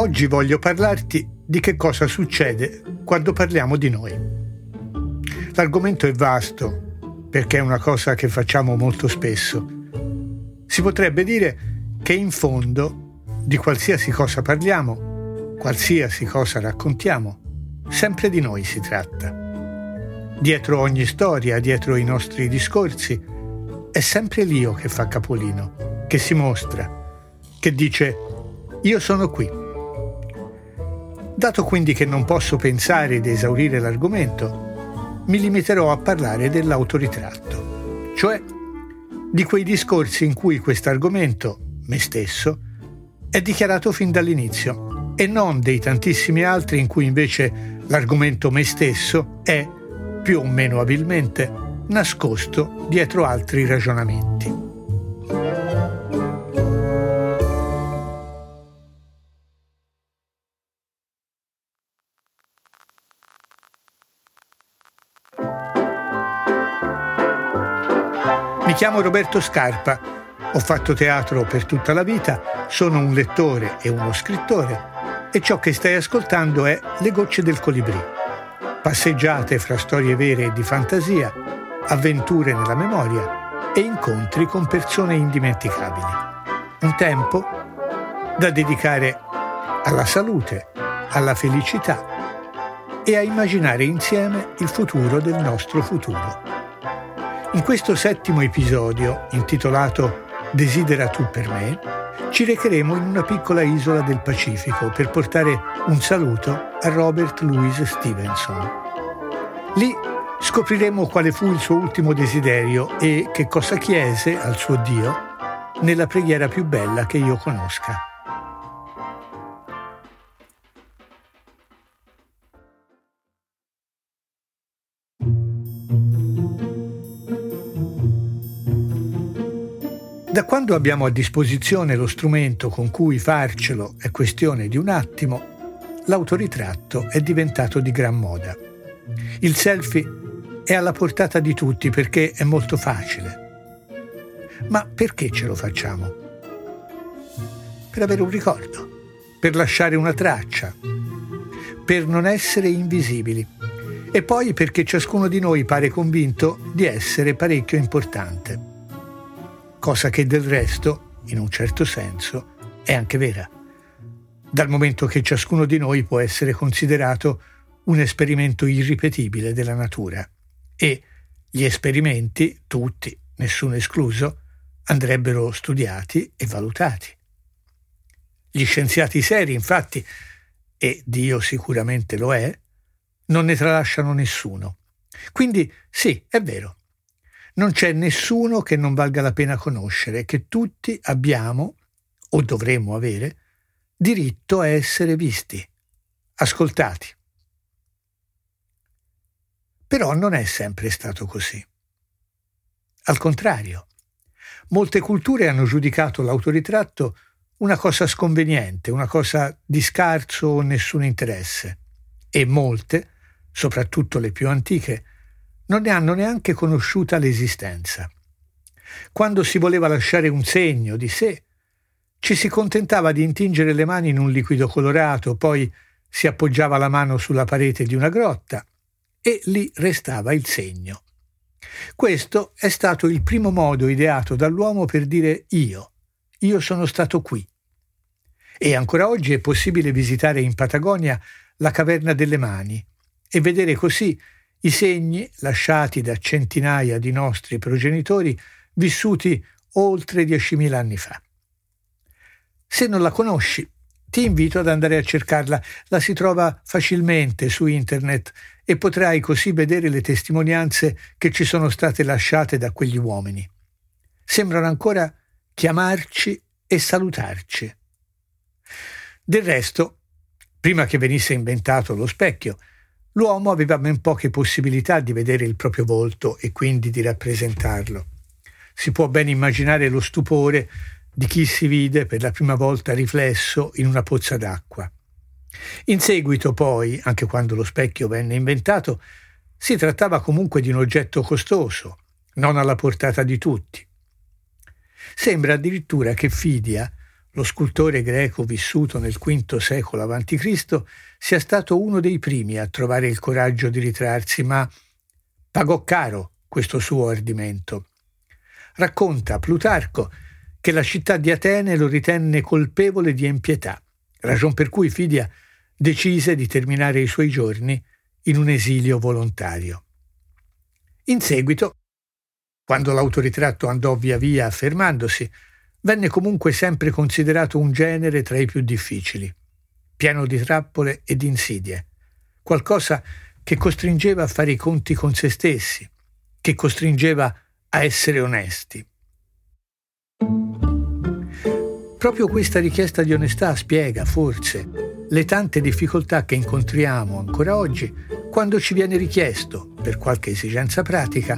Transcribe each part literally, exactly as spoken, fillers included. Oggi voglio parlarti di che cosa succede quando parliamo di noi. L'argomento è vasto, perché è una cosa che facciamo molto spesso. Si potrebbe dire che in fondo di qualsiasi cosa parliamo, qualsiasi cosa raccontiamo, sempre di noi si tratta. Dietro ogni storia, dietro i nostri discorsi, è sempre l'io che fa capolino, che si mostra, che dice «Io sono qui». Dato quindi che non posso pensare ed esaurire l'argomento, mi limiterò a parlare dell'autoritratto, cioè di quei discorsi in cui quest'argomento, me stesso, è dichiarato fin dall'inizio e non dei tantissimi altri in cui invece l'argomento me stesso è, più o meno abilmente, nascosto dietro altri ragionamenti. Mi chiamo Roberto Scarpa, ho fatto teatro per tutta la vita, sono un lettore e uno scrittore e ciò che stai ascoltando è Le gocce del colibrì, passeggiate fra storie vere e di fantasia, avventure nella memoria e incontri con persone indimenticabili. Un tempo da dedicare alla salute, alla felicità e a immaginare insieme il futuro del nostro futuro. In questo settimo episodio, intitolato Desidera Tu per me, ci recheremo in una piccola isola del Pacifico per portare un saluto a Robert Louis Stevenson. Lì scopriremo quale fu il suo ultimo desiderio e che cosa chiese al suo Dio nella preghiera più bella che io conosca. Da quando abbiamo a disposizione lo strumento con cui farcelo è questione di un attimo, l'autoritratto è diventato di gran moda. Il selfie è alla portata di tutti perché è molto facile. Ma perché ce lo facciamo? Per avere un ricordo, per lasciare una traccia, per non essere invisibili e poi perché ciascuno di noi pare convinto di essere parecchio importante. Cosa che del resto, in un certo senso, è anche vera, dal momento che ciascuno di noi può essere considerato un esperimento irripetibile della natura e gli esperimenti, tutti, nessuno escluso, andrebbero studiati e valutati. Gli scienziati seri, infatti, e Dio sicuramente lo è, non ne tralasciano nessuno. Quindi, sì, è vero. Non c'è nessuno che non valga la pena conoscere, che tutti abbiamo, o dovremmo avere, diritto a essere visti, ascoltati. Però non è sempre stato così. Al contrario, molte culture hanno giudicato l'autoritratto una cosa sconveniente, una cosa di scarso o nessun interesse, e molte, soprattutto le più antiche, non ne hanno neanche conosciuta l'esistenza. Quando si voleva lasciare un segno di sé, ci si contentava di intingere le mani in un liquido colorato, poi si appoggiava la mano sulla parete di una grotta e lì restava il segno. Questo è stato il primo modo ideato dall'uomo per dire io, io sono stato qui. E ancora oggi è possibile visitare in Patagonia la Caverna delle Mani e vedere così i segni lasciati da centinaia di nostri progenitori vissuti oltre diecimila anni fa. Se non la conosci, ti invito ad andare a cercarla. La si trova facilmente su internet e potrai così vedere le testimonianze che ci sono state lasciate da quegli uomini. Sembrano ancora chiamarci e salutarci. Del resto, prima che venisse inventato lo specchio, l'uomo aveva ben poche possibilità di vedere il proprio volto e quindi di rappresentarlo. Si può ben immaginare lo stupore di chi si vide per la prima volta riflesso in una pozza d'acqua. In seguito poi, anche quando lo specchio venne inventato, si trattava comunque di un oggetto costoso, non alla portata di tutti. Sembra addirittura che Fidia, lo scultore greco vissuto nel quinto secolo avanti Cristo, sia stato uno dei primi a trovare il coraggio di ritrarsi, ma pagò caro questo suo ordimento. Racconta Plutarco che la città di Atene lo ritenne colpevole di empietà, ragion per cui Fidia decise di terminare i suoi giorni in un esilio volontario. In seguito, quando l'autoritratto andò via via affermandosi, venne comunque sempre considerato un genere tra i più difficili, pieno di trappole e di insidie, qualcosa che costringeva a fare i conti con se stessi, che costringeva a essere onesti. Proprio questa richiesta di onestà spiega, forse, le tante difficoltà che incontriamo ancora oggi quando ci viene richiesto, per qualche esigenza pratica,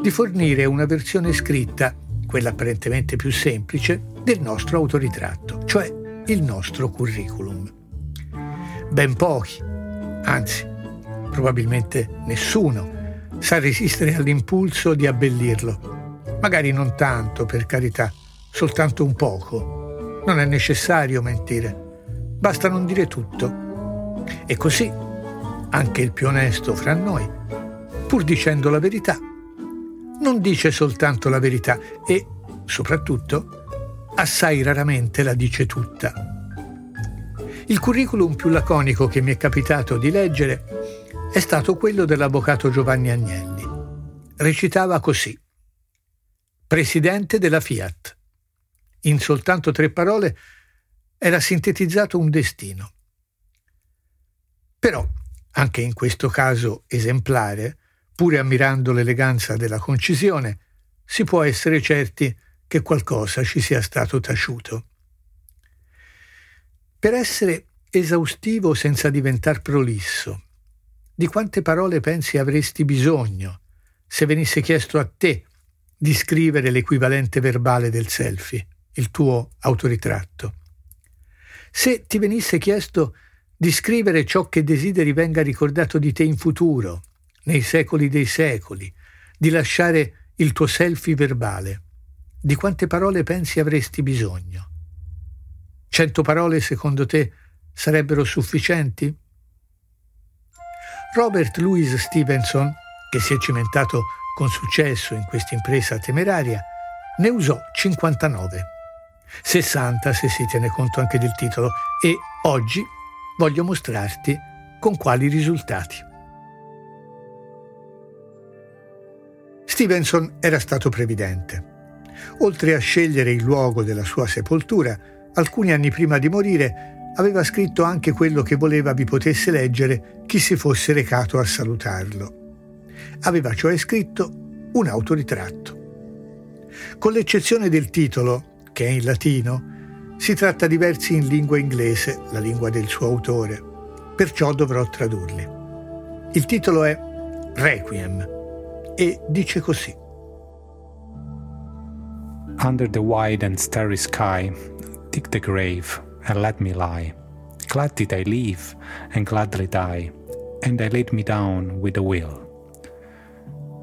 di fornire una versione scritta, quella apparentemente più semplice, del nostro autoritratto, cioè il nostro curriculum. Ben pochi, anzi, probabilmente nessuno, sa resistere all'impulso di abbellirlo. Magari non tanto, per carità, soltanto un poco. Non è necessario mentire, basta non dire tutto. E così anche il più onesto fra noi, pur dicendo la verità, non dice soltanto la verità e, soprattutto, assai raramente la dice tutta. Il curriculum più laconico che mi è capitato di leggere è stato quello dell'avvocato Giovanni Agnelli. Recitava così: Presidente della Fiat. In soltanto tre parole era sintetizzato un destino. Però, anche in questo caso esemplare, pur ammirando l'eleganza della concisione, si può essere certi che qualcosa ci sia stato taciuto. Per essere esaustivo senza diventar prolisso, di quante parole pensi avresti bisogno se venisse chiesto a te di scrivere l'equivalente verbale del selfie? Il tuo autoritratto. Se ti venisse chiesto di scrivere ciò che desideri venga ricordato di te in futuro, nei secoli dei secoli, di lasciare il tuo selfie verbale, di quante parole pensi avresti bisogno? Cento parole, secondo te, sarebbero sufficienti? Robert Louis Stevenson, che si è cimentato con successo in questa impresa temeraria, ne usò cinquantanove. sessanta se si tiene conto anche del titolo, e oggi voglio mostrarti con quali risultati. Stevenson era stato previdente. Oltre a scegliere il luogo della sua sepoltura, alcuni anni prima di morire aveva scritto anche quello che voleva vi potesse leggere chi si fosse recato a salutarlo. Aveva cioè scritto un autoritratto. Con l'eccezione del titolo, che è in latino, si tratta di versi in lingua inglese, la lingua del suo autore, perciò dovrò tradurli. Il titolo è Requiem e dice così: Under the wide and starry sky, dig the grave and let me lie. Glad did I live and gladly die, and I laid me down with a will.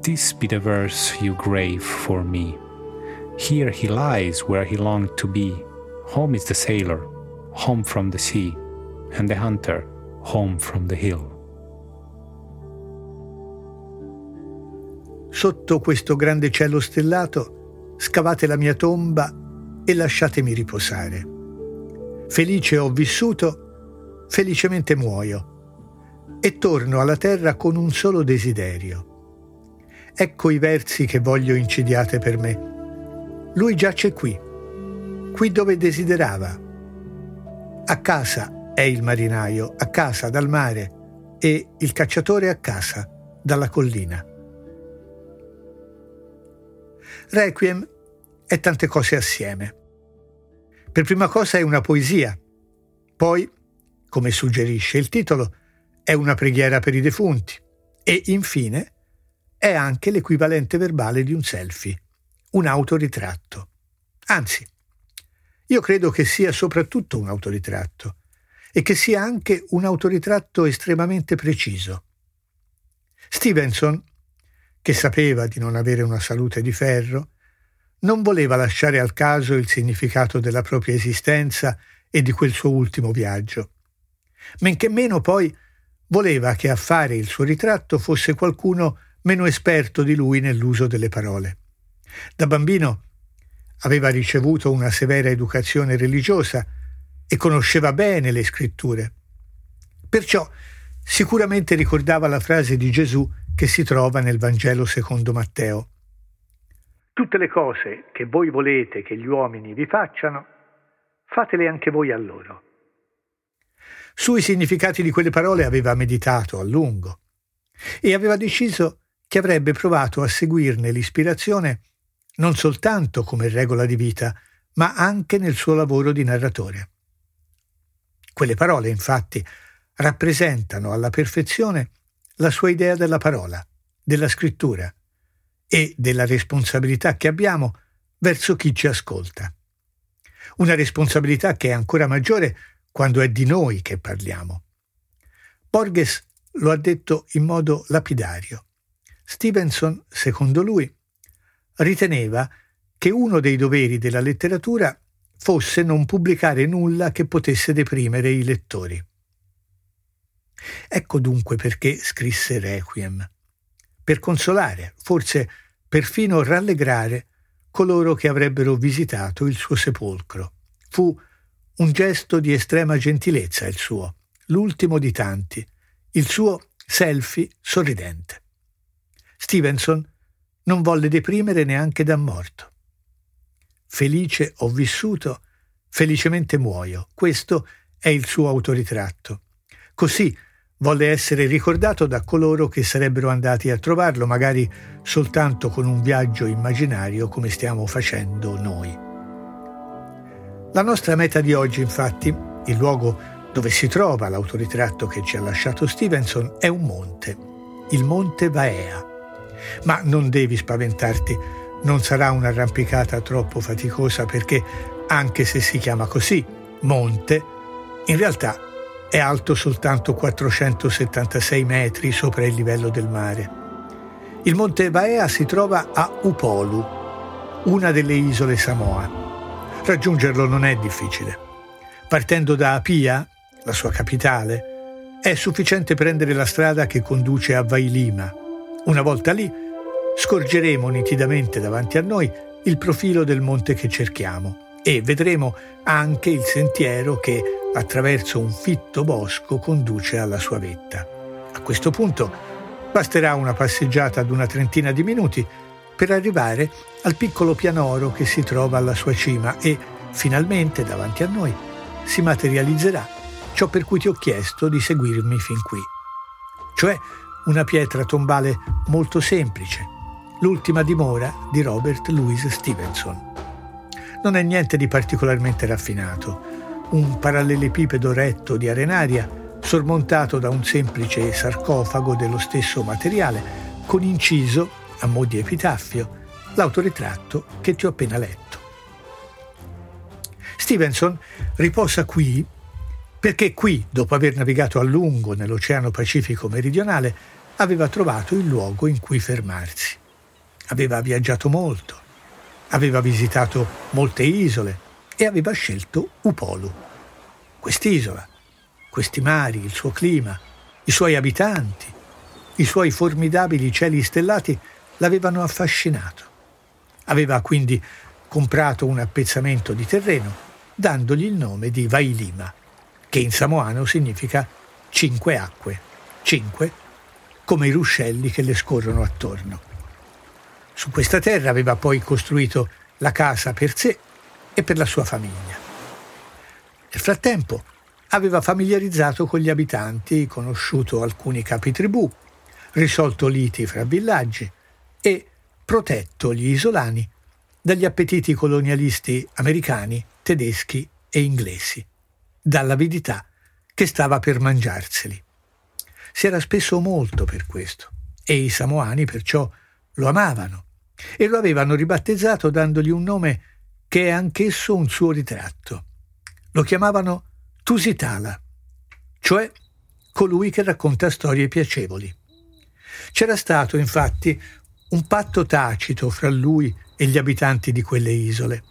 This be the verse you grave for me. Here he lies where he longed to be. Home is the sailor, home from the sea, and the hunter, home from the hill. Sotto questo grande cielo stellato, scavate la mia tomba e lasciatemi riposare. Felice ho vissuto, felicemente muoio, e torno alla terra con un solo desiderio. Ecco i versi che voglio incidiate per me. Lui giace qui, qui dove desiderava. A casa è il marinaio, a casa dal mare, e il cacciatore a casa dalla collina. Requiem è tante cose assieme. Per prima cosa è una poesia, poi, come suggerisce il titolo, è una preghiera per i defunti e, infine, è anche l'equivalente verbale di un selfie. Un autoritratto. Anzi, io credo che sia soprattutto un autoritratto e che sia anche un autoritratto estremamente preciso. Stevenson, che sapeva di non avere una salute di ferro, non voleva lasciare al caso il significato della propria esistenza e di quel suo ultimo viaggio. Men che meno poi voleva che a fare il suo ritratto fosse qualcuno meno esperto di lui nell'uso delle parole. Da bambino aveva ricevuto una severa educazione religiosa e conosceva bene le scritture. Perciò sicuramente ricordava la frase di Gesù che si trova nel Vangelo secondo Matteo. Tutte le cose che voi volete che gli uomini vi facciano, fatele anche voi a loro. Sui significati di quelle parole aveva meditato a lungo e aveva deciso che avrebbe provato a seguirne l'ispirazione non soltanto come regola di vita, ma anche nel suo lavoro di narratore. Quelle parole, infatti, rappresentano alla perfezione la sua idea della parola, della scrittura e della responsabilità che abbiamo verso chi ci ascolta. Una responsabilità che è ancora maggiore quando è di noi che parliamo. Borges lo ha detto in modo lapidario. Stevenson, secondo lui, riteneva che uno dei doveri della letteratura fosse non pubblicare nulla che potesse deprimere i lettori. Ecco dunque perché scrisse Requiem, per consolare, forse perfino rallegrare, coloro che avrebbero visitato il suo sepolcro. Fu un gesto di estrema gentilezza il suo, l'ultimo di tanti, il suo selfie sorridente. Stevenson non volle deprimere neanche da morto. Felice ho vissuto, felicemente muoio. Questo è il suo autoritratto. Così volle essere ricordato da coloro che sarebbero andati a trovarlo, magari soltanto con un viaggio immaginario come stiamo facendo noi. La nostra meta di oggi, infatti, il luogo dove si trova l'autoritratto che ci ha lasciato Stevenson, è un monte, il Monte Vaea. Ma non devi spaventarti, non sarà un'arrampicata troppo faticosa perché, anche se si chiama così, monte, in realtà è alto soltanto quattrocentosettantasei metri sopra il livello del mare. Il Monte Vaea si trova a Upolu, una delle isole Samoa. Raggiungerlo non è difficile. Partendo da Apia, la sua capitale, è sufficiente prendere la strada che conduce a Vailima. Una volta lì, scorgeremo nitidamente davanti a noi il profilo del monte che cerchiamo e vedremo anche il sentiero che, attraverso un fitto bosco, conduce alla sua vetta. A questo punto basterà una passeggiata ad una trentina di minuti per arrivare al piccolo pianoro che si trova alla sua cima e finalmente davanti a noi si materializzerà ciò per cui ti ho chiesto di seguirmi fin qui, cioè una pietra tombale molto semplice, l'ultima dimora di Robert Louis Stevenson. Non è niente di particolarmente raffinato. Un parallelepipedo retto di arenaria sormontato da un semplice sarcofago dello stesso materiale con inciso, a mo' di epitaffio, l'autoritratto che ti ho appena letto. Stevenson riposa qui perché qui, dopo aver navigato a lungo nell'Oceano Pacifico meridionale, aveva trovato il luogo in cui fermarsi. Aveva viaggiato molto, aveva visitato molte isole, e aveva scelto Upolu. Quest'isola, questi mari, il suo clima, i suoi abitanti, i suoi formidabili cieli stellati l'avevano affascinato. Aveva quindi comprato un appezzamento di terreno dandogli il nome di Vailima, che in samoano significa cinque acque, cinque come i ruscelli che le scorrono attorno. Su questa terra aveva poi costruito la casa per sé e per la sua famiglia. Nel frattempo aveva familiarizzato con gli abitanti, conosciuto alcuni capi tribù, risolto liti fra villaggi e protetto gli isolani dagli appetiti colonialisti americani, tedeschi e inglesi, dall'avidità che stava per mangiarseli. Si era speso molto per questo e i samoani perciò lo amavano e lo avevano ribattezzato dandogli un nome che è anch'esso un suo ritratto. Lo chiamavano Tusitala, cioè colui che racconta storie piacevoli. C'era stato, infatti, un patto tacito fra lui e gli abitanti di quelle isole.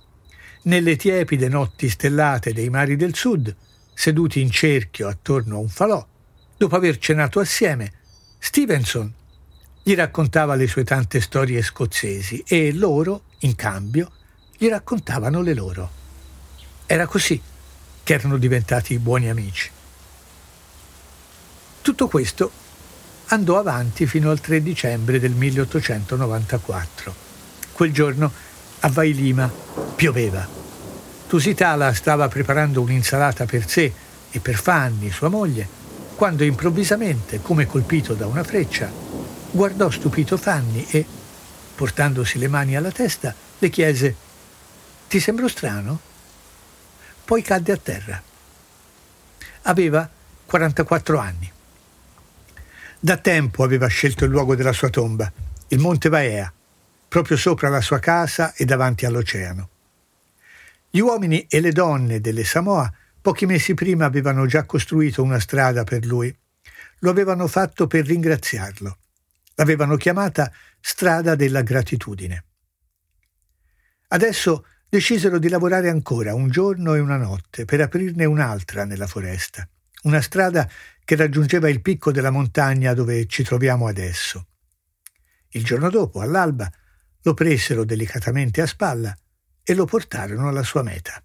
Nelle tiepide notti stellate dei mari del sud, seduti in cerchio attorno a un falò, dopo aver cenato assieme, Stevenson gli raccontava le sue tante storie scozzesi e loro, in cambio, gli raccontavano le loro. Era così che erano diventati buoni amici. Tutto questo andò avanti fino al tre dicembre del milleottocentonovantaquattro. Quel giorno a Vailima pioveva. Tusitala stava preparando un'insalata per sé e per Fanny, sua moglie, quando improvvisamente, come colpito da una freccia, guardò stupito Fanny e, portandosi le mani alla testa, le chiese: «Ti sembro strano?» Poi cadde a terra. Aveva quarantaquattro anni. Da tempo aveva scelto il luogo della sua tomba, il Monte Vaea, proprio sopra la sua casa e davanti all'oceano. Gli uomini e le donne delle Samoa pochi mesi prima avevano già costruito una strada per lui. Lo avevano fatto per ringraziarlo. L'avevano chiamata Strada della Gratitudine. Adesso decisero di lavorare ancora un giorno e una notte per aprirne un'altra nella foresta, una strada che raggiungeva il picco della montagna dove ci troviamo adesso. Il giorno dopo, all'alba, lo presero delicatamente a spalla e lo portarono alla sua meta.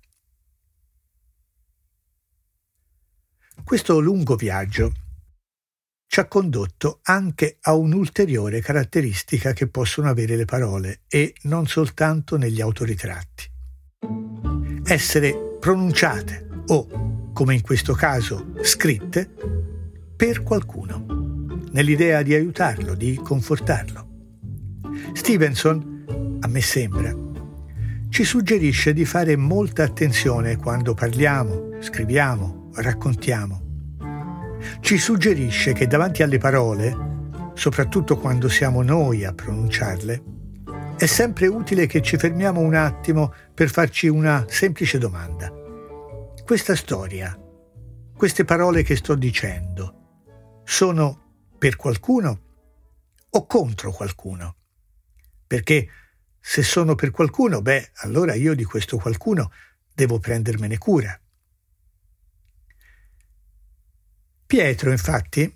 Questo lungo viaggio ci ha condotto anche a un'ulteriore caratteristica che possono avere le parole, e non soltanto negli autoritratti. Essere pronunciate o, come in questo caso, scritte per qualcuno, nell'idea di aiutarlo, di confortarlo. Stevenson, a me sembra, ci suggerisce di fare molta attenzione quando parliamo, scriviamo, raccontiamo. Ci suggerisce che davanti alle parole, soprattutto quando siamo noi a pronunciarle, è sempre utile che ci fermiamo un attimo per farci una semplice domanda. Questa storia, queste parole che sto dicendo, sono per qualcuno o contro qualcuno? Perché se sono per qualcuno, beh, allora io di questo qualcuno devo prendermene cura. Pietro, infatti,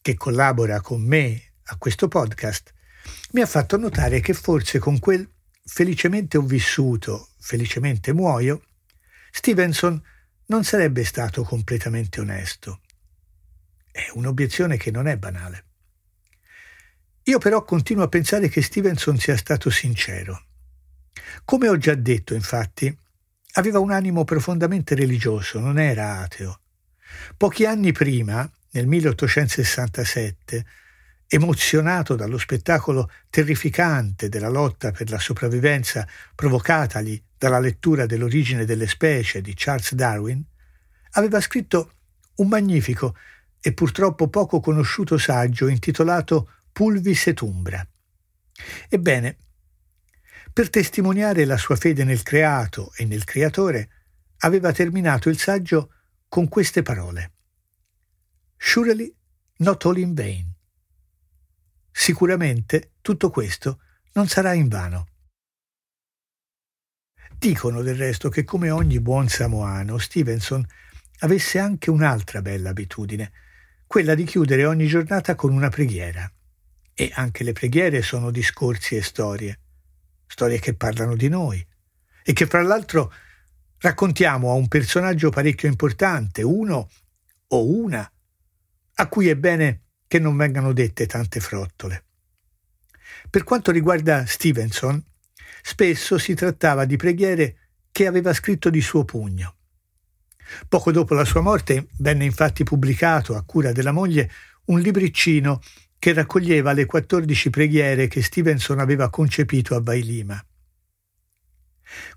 che collabora con me a questo podcast, mi ha fatto notare che forse con quel «felicemente ho vissuto, felicemente muoio», Stevenson non sarebbe stato completamente onesto. È un'obiezione che non è banale. Io però continuo a pensare che Stevenson sia stato sincero. Come ho già detto, infatti, aveva un animo profondamente religioso, non era ateo. Pochi anni prima, nel milleottocentosessantasette, emozionato dallo spettacolo terrificante della lotta per la sopravvivenza provocatagli dalla lettura dell'Origine delle specie di Charles Darwin, aveva scritto un magnifico e purtroppo poco conosciuto saggio intitolato Pulvis et umbra. Ebbene, per testimoniare la sua fede nel creato e nel creatore, aveva terminato il saggio con queste parole: «Surely not all in vain». Sicuramente tutto questo non sarà invano. Dicono del resto che, come ogni buon samoano, Stevenson avesse anche un'altra bella abitudine, quella di chiudere ogni giornata con una preghiera. E anche le preghiere sono discorsi e storie, storie che parlano di noi e che, fra l'altro, raccontiamo a un personaggio parecchio importante, uno o una, a cui è bene che non vengano dette tante frottole. Per quanto riguarda Stevenson, spesso si trattava di preghiere che aveva scritto di suo pugno. Poco dopo la sua morte venne infatti pubblicato, a cura della moglie, un libriccino che raccoglieva le quattordici preghiere che Stevenson aveva concepito a Vailima.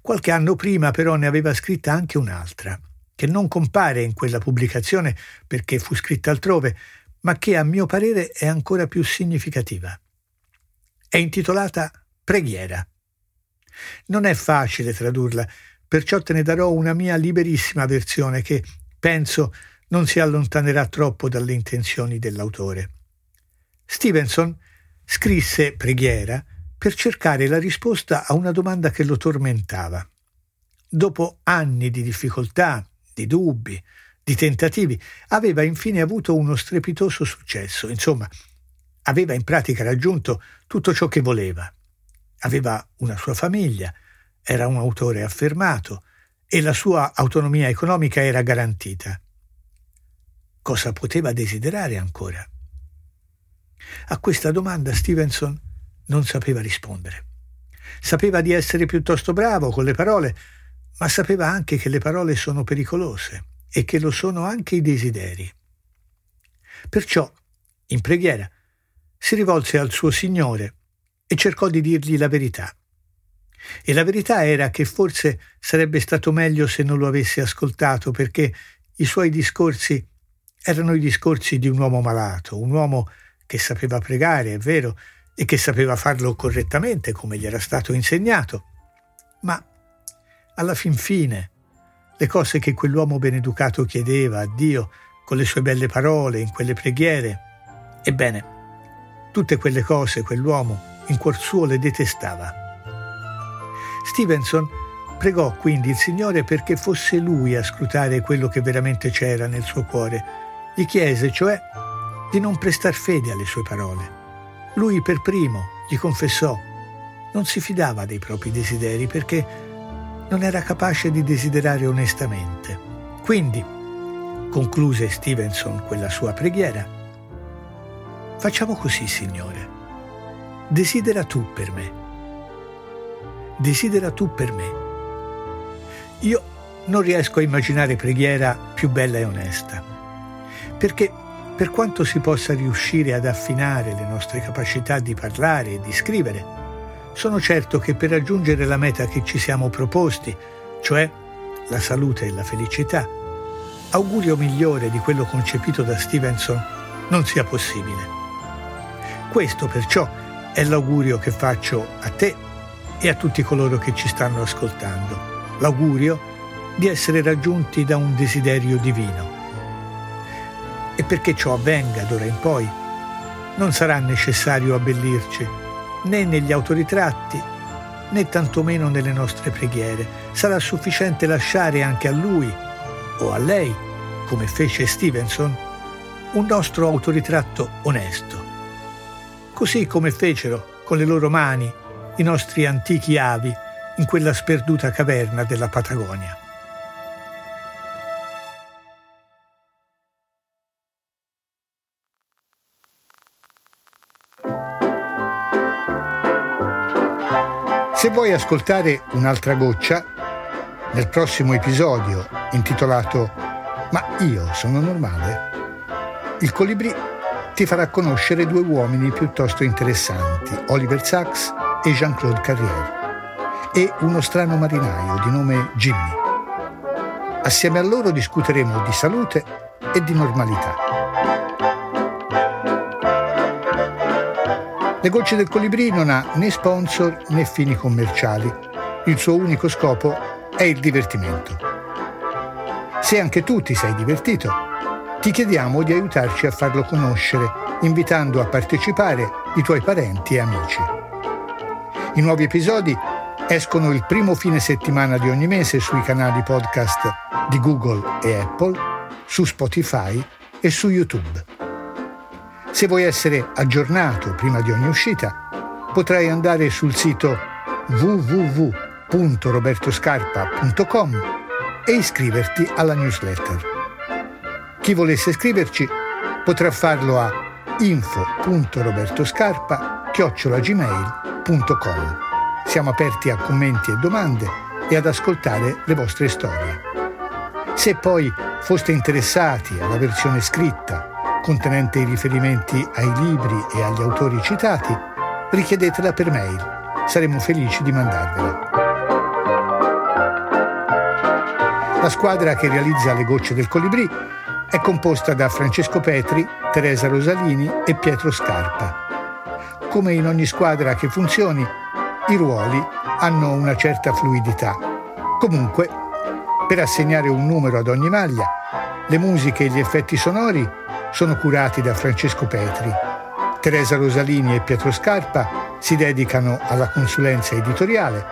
Qualche anno prima però ne aveva scritta anche un'altra, che non compare in quella pubblicazione perché fu scritta altrove, ma che a mio parere è ancora più significativa. È intitolata Preghiera. Non è facile tradurla, perciò te ne darò una mia liberissima versione che, penso, non si allontanerà troppo dalle intenzioni dell'autore. Stevenson scrisse Preghiera per cercare la risposta a una domanda che lo tormentava. Dopo anni di difficoltà, di dubbi, di tentativi, aveva infine avuto uno strepitoso successo. Insomma, aveva in pratica raggiunto tutto ciò che voleva. Aveva una sua famiglia, era un autore affermato e la sua autonomia economica era garantita. Cosa poteva desiderare ancora? A questa domanda Stevenson non sapeva rispondere. Sapeva di essere piuttosto bravo con le parole, ma sapeva anche che le parole sono pericolose e che lo sono anche i desideri. Perciò, in preghiera, si rivolse al suo Signore e cercò di dirgli la verità. E la verità era che forse sarebbe stato meglio se non lo avesse ascoltato, perché i suoi discorsi erano i discorsi di un uomo malato, un uomo che sapeva pregare, è vero, e che sapeva farlo correttamente, come gli era stato insegnato. Ma, alla fin fine, le cose che quell'uomo beneducato chiedeva a Dio con le sue belle parole, in quelle preghiere, ebbene, tutte quelle cose quell'uomo in cuor suo le detestava. Stevenson pregò quindi il Signore perché fosse lui a scrutare quello che veramente c'era nel suo cuore. Gli chiese, cioè, di non prestar fede alle sue parole. Lui per primo gli confessò, non si fidava dei propri desideri perché non era capace di desiderare onestamente. Quindi, concluse Stevenson quella sua preghiera, facciamo così, Signore. Desidera tu per me. Desidera tu per me. Io non riesco a immaginare preghiera più bella e onesta, perché per quanto si possa riuscire ad affinare le nostre capacità di parlare e di scrivere, sono certo che per raggiungere la meta che ci siamo proposti, cioè la salute e la felicità, augurio migliore di quello concepito da Stevenson non sia possibile. Questo perciò è l'augurio che faccio a te e a tutti coloro che ci stanno ascoltando, l'augurio di essere raggiunti da un desiderio divino. E perché ciò avvenga d'ora in poi, non sarà necessario abbellirci, né negli autoritratti, né tantomeno nelle nostre preghiere. Sarà sufficiente lasciare anche a lui, o a lei, come fece Stevenson, un nostro autoritratto onesto. Così come fecero con le loro mani i nostri antichi avi in quella sperduta caverna della Patagonia. Se vuoi ascoltare un'altra goccia, nel prossimo episodio intitolato Ma io sono normale, il Colibrì ti farà conoscere due uomini piuttosto interessanti, Oliver Sacks e Jean-Claude Carrière, e uno strano marinaio di nome Jimmy. Assieme a loro discuteremo di salute e di normalità. Le gocce del Colibrì non ha né sponsor né fini commerciali. Il suo unico scopo è il divertimento. Se anche tu ti sei divertito, ti chiediamo di aiutarci a farlo conoscere, invitando a partecipare i tuoi parenti e amici. I nuovi episodi escono il primo fine settimana di ogni mese sui canali podcast di Google e Apple, su Spotify e su YouTube. Se vuoi essere aggiornato prima di ogni uscita, potrai andare sul sito w w w punto roberto scarpa punto com e iscriverti alla newsletter. Chi volesse iscriverci potrà farlo a info punto roberto scarpa chiocciola gmail punto com. Siamo aperti a commenti e domande e ad ascoltare le vostre storie. Se poi foste interessati alla versione scritta contenente i riferimenti ai libri e agli autori citati, richiedetela per mail. Saremo felici di mandarvela. La squadra che realizza Le gocce del Colibrì è composta da Francesco Petri, Teresa Rosalini e Pietro Scarpa. Come in ogni squadra che funzioni, i ruoli hanno una certa fluidità. Comunque, per assegnare un numero ad ogni maglia, le musiche e gli effetti sonori sono curati da Francesco Petri, Teresa Rosalini e Pietro Scarpa si dedicano alla consulenza editoriale.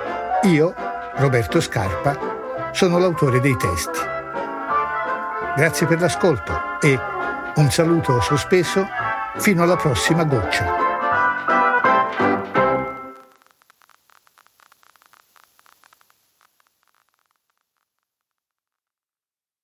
Io, Roberto Scarpa, sono l'autore dei testi. Grazie per l'ascolto e un saluto sospeso fino alla prossima goccia.